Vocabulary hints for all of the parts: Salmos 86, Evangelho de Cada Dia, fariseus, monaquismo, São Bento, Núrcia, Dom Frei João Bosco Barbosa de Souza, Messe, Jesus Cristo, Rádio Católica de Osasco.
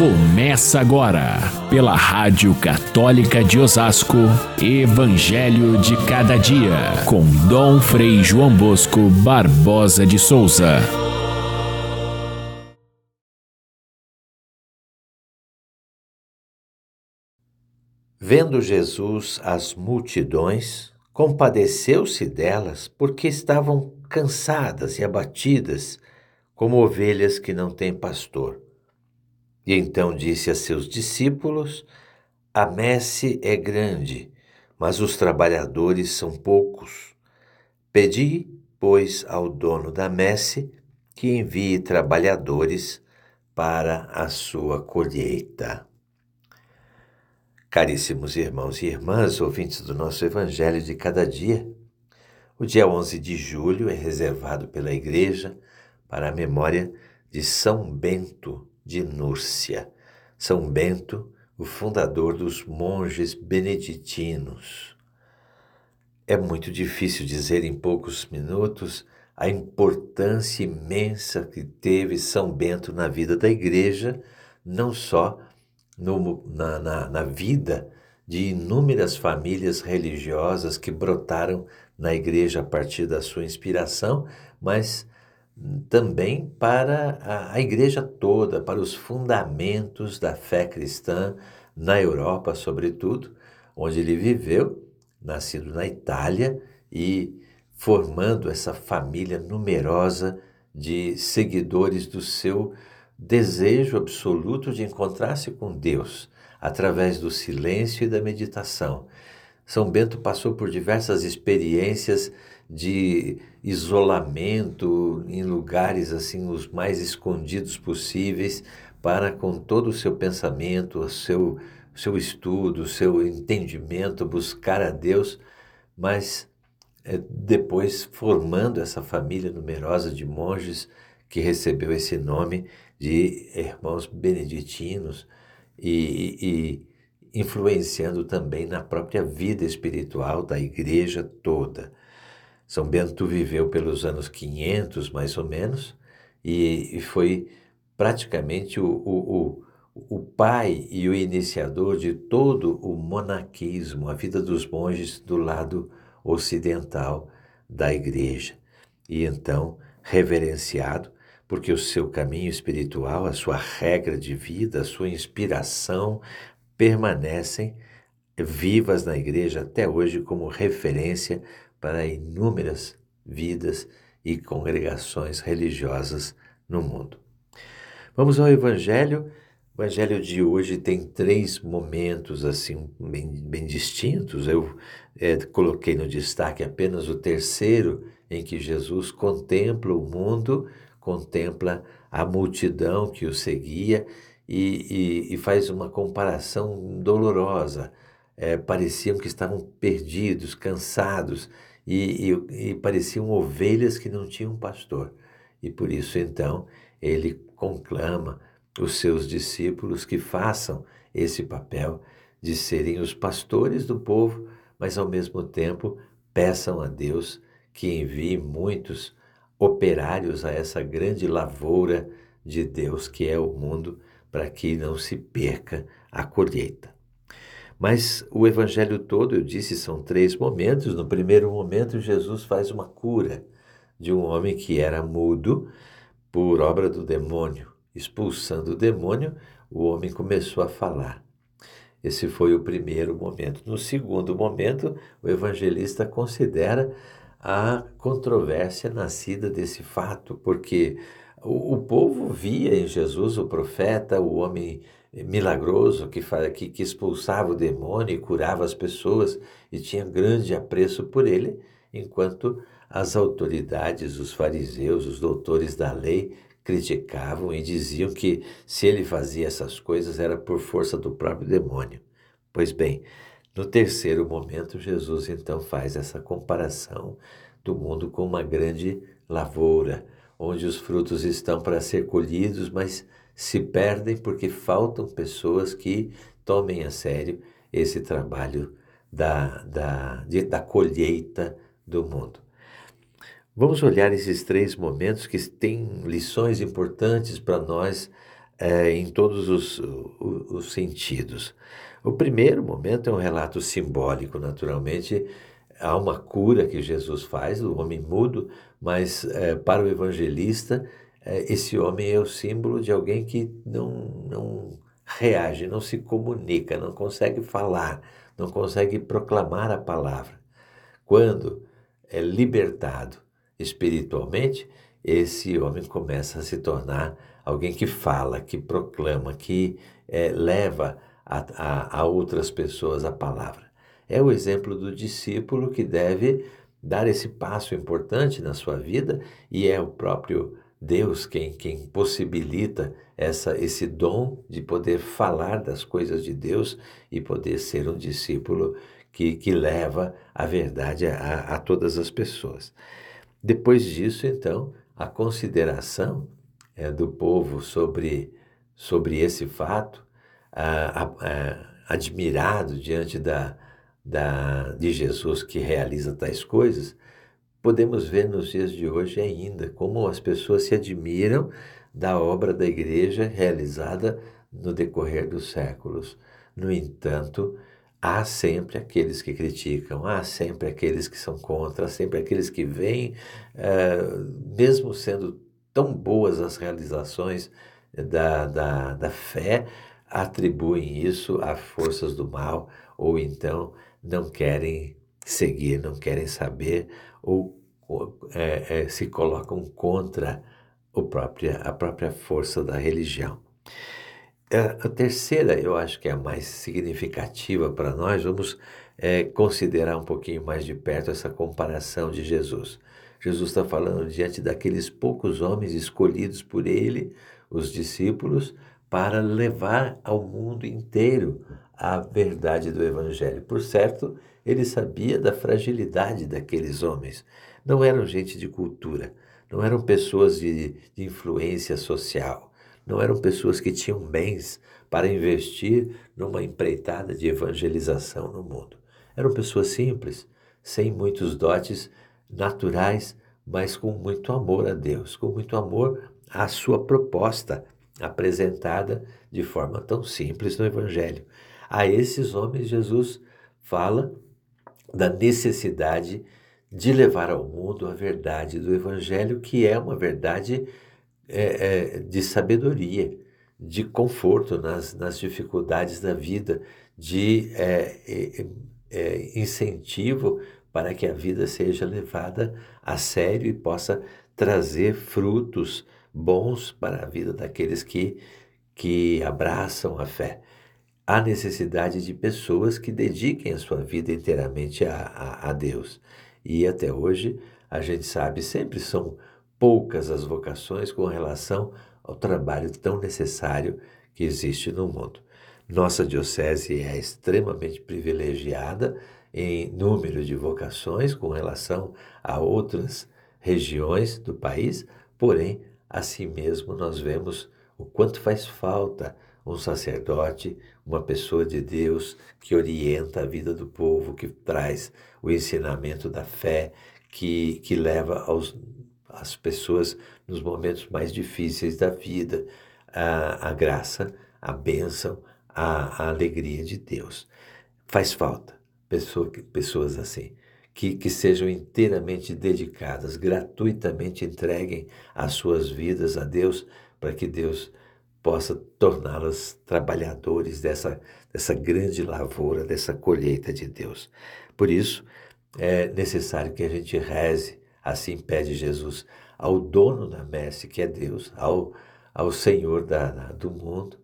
Começa agora, pela Rádio Católica de Osasco, Evangelho de Cada Dia, com Dom Frei João Bosco Barbosa de Souza. Vendo Jesus as multidões, compadeceu-se delas porque estavam cansadas e abatidas, como ovelhas que não têm pastor. E então disse a seus discípulos: a messe é grande, mas os trabalhadores são poucos. Pedi, pois, ao dono da messe que envie trabalhadores para a sua colheita. Caríssimos irmãos e irmãs, ouvintes do nosso Evangelho de Cada Dia, o dia 11 de julho é reservado pela Igreja para a memória de São Bento de Núrcia. São Bento, o fundador dos monges beneditinos. É muito difícil dizer em poucos minutos a importância imensa que teve São Bento na vida da Igreja, não só na vida de inúmeras famílias religiosas que brotaram na Igreja a partir da sua inspiração, mas também para a Igreja toda, para os fundamentos da fé cristã na Europa, sobretudo, onde ele viveu, nascido na Itália e formando essa família numerosa de seguidores do seu desejo absoluto de encontrar-se com Deus, através do silêncio e da meditação. São Bento passou por diversas experiências de isolamento em lugares assim os mais escondidos possíveis, para com todo o seu pensamento, o seu estudo, o seu entendimento, buscar a Deus, mas depois formando essa família numerosa de monges que recebeu esse nome de irmãos beneditinos e influenciando também na própria vida espiritual da Igreja toda. São Bento viveu pelos anos 500, mais ou menos, e foi praticamente o pai e o iniciador de todo o monaquismo, a vida dos monges do lado ocidental da Igreja. E então, reverenciado, porque o seu caminho espiritual, a sua regra de vida, a sua inspiração permanecem vivas na Igreja até hoje como referência para inúmeras vidas e congregações religiosas no mundo. Vamos ao Evangelho. O Evangelho de hoje tem três momentos assim bem distintos. Eu coloquei no destaque apenas o terceiro, em que Jesus contempla o mundo, contempla a multidão que o seguia e faz uma comparação dolorosa. Pareciam que estavam perdidos, cansados e pareciam ovelhas que não tinham pastor. E por isso, então, ele conclama os seus discípulos que façam esse papel de serem os pastores do povo, mas ao mesmo tempo peçam a Deus que envie muitos operários a essa grande lavoura de Deus que é o mundo, para que não se perca a colheita. Mas o Evangelho todo, eu disse, são três momentos. No primeiro momento, Jesus faz uma cura de um homem que era mudo por obra do demônio. Expulsando o demônio, o homem começou a falar. Esse foi o primeiro momento. No segundo momento, o evangelista considera a controvérsia nascida desse fato, porque o povo via em Jesus o profeta, o homem milagroso que expulsava o demônio e curava as pessoas, e tinha grande apreço por ele, enquanto as autoridades, os fariseus, os doutores da lei, criticavam e diziam que se ele fazia essas coisas era por força do próprio demônio. Pois bem, no terceiro momento, Jesus então faz essa comparação do mundo com uma grande lavoura, onde os frutos estão para ser colhidos, mas se perdem porque faltam pessoas que tomem a sério esse trabalho da colheita do mundo. Vamos olhar esses três momentos que têm lições importantes para nós em todos os sentidos. O primeiro momento é um relato simbólico, naturalmente. Há uma cura que Jesus faz do homem mudo, mas para o evangelista, esse homem é o símbolo de alguém que não reage, não se comunica, não consegue falar, não consegue proclamar a palavra. Quando é libertado espiritualmente, esse homem começa a se tornar alguém que fala, que proclama, que leva a outras pessoas a palavra. É o exemplo do discípulo que deve dar esse passo importante na sua vida, e é o próprio Deus quem possibilita esse dom de poder falar das coisas de Deus e poder ser um discípulo que leva a verdade a todas as pessoas. Depois disso, então, a consideração do povo sobre esse fato, admirado diante de Jesus que realiza tais coisas, podemos ver nos dias de hoje ainda como as pessoas se admiram da obra da igreja realizada no decorrer dos séculos. No entanto, há sempre aqueles que criticam, há sempre aqueles que são contra, há sempre aqueles que veem, mesmo sendo tão boas as realizações da fé, atribuem isso a forças do mal, ou então não querem seguir, não querem saber, ou se colocam contra a própria força da religião. A terceira, eu acho que é a mais significativa para nós. Vamos considerar um pouquinho mais de perto essa comparação de Jesus. Jesus está falando diante daqueles poucos homens escolhidos por ele, os discípulos, para levar ao mundo inteiro a verdade do Evangelho. Por certo, ele sabia da fragilidade daqueles homens. Não eram gente de cultura, não eram pessoas de influência social. Não eram pessoas que tinham bens para investir numa empreitada de evangelização no mundo. Eram pessoas simples, sem muitos dotes naturais, mas com muito amor a Deus, com muito amor à sua proposta apresentada de forma tão simples no Evangelho. A esses homens, Jesus fala da necessidade de levar ao mundo a verdade do Evangelho, que é uma verdade de sabedoria, de conforto nas dificuldades da vida, de incentivo para que a vida seja levada a sério e possa trazer frutos bons para a vida daqueles que abraçam a fé. Há necessidade de pessoas que dediquem a sua vida inteiramente a Deus. E até hoje, a gente sabe, sempre são poucas as vocações com relação ao trabalho tão necessário que existe no mundo. Nossa diocese é extremamente privilegiada em número de vocações com relação a outras regiões do país, porém, assim mesmo nós vemos o quanto faz falta um sacerdote, uma pessoa de Deus que orienta a vida do povo, que traz o ensinamento da fé, que leva as pessoas nos momentos mais difíceis da vida, a graça, a bênção, a alegria de Deus. Faz falta pessoas assim, que sejam inteiramente dedicadas, gratuitamente entreguem as suas vidas a Deus, para que Deus possa torná-las trabalhadores dessa grande lavoura, dessa colheita de Deus. Por isso, é necessário que a gente reze. Assim pede Jesus ao dono da messe, que é Deus, ao Senhor do mundo,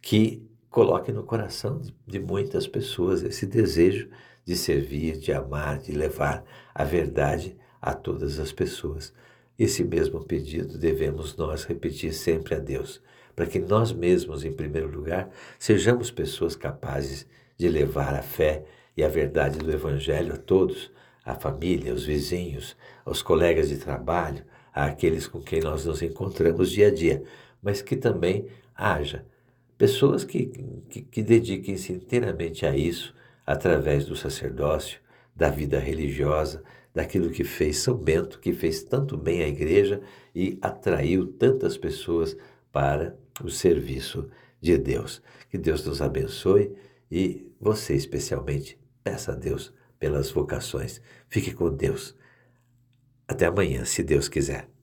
que coloque no coração de muitas pessoas esse desejo de servir, de amar, de levar a verdade a todas as pessoas. Esse mesmo pedido devemos nós repetir sempre a Deus, para que nós mesmos, em primeiro lugar, sejamos pessoas capazes de levar a fé e a verdade do Evangelho a todos, à família, aos vizinhos, aos colegas de trabalho, àqueles com quem nós nos encontramos dia a dia, mas que também haja pessoas que dediquem-se inteiramente a isso, através do sacerdócio, da vida religiosa, daquilo que fez São Bento, que fez tanto bem à igreja e atraiu tantas pessoas para o serviço de Deus. Que Deus nos abençoe e você especialmente peça a Deus pelas vocações. Fique com Deus. Até amanhã, se Deus quiser.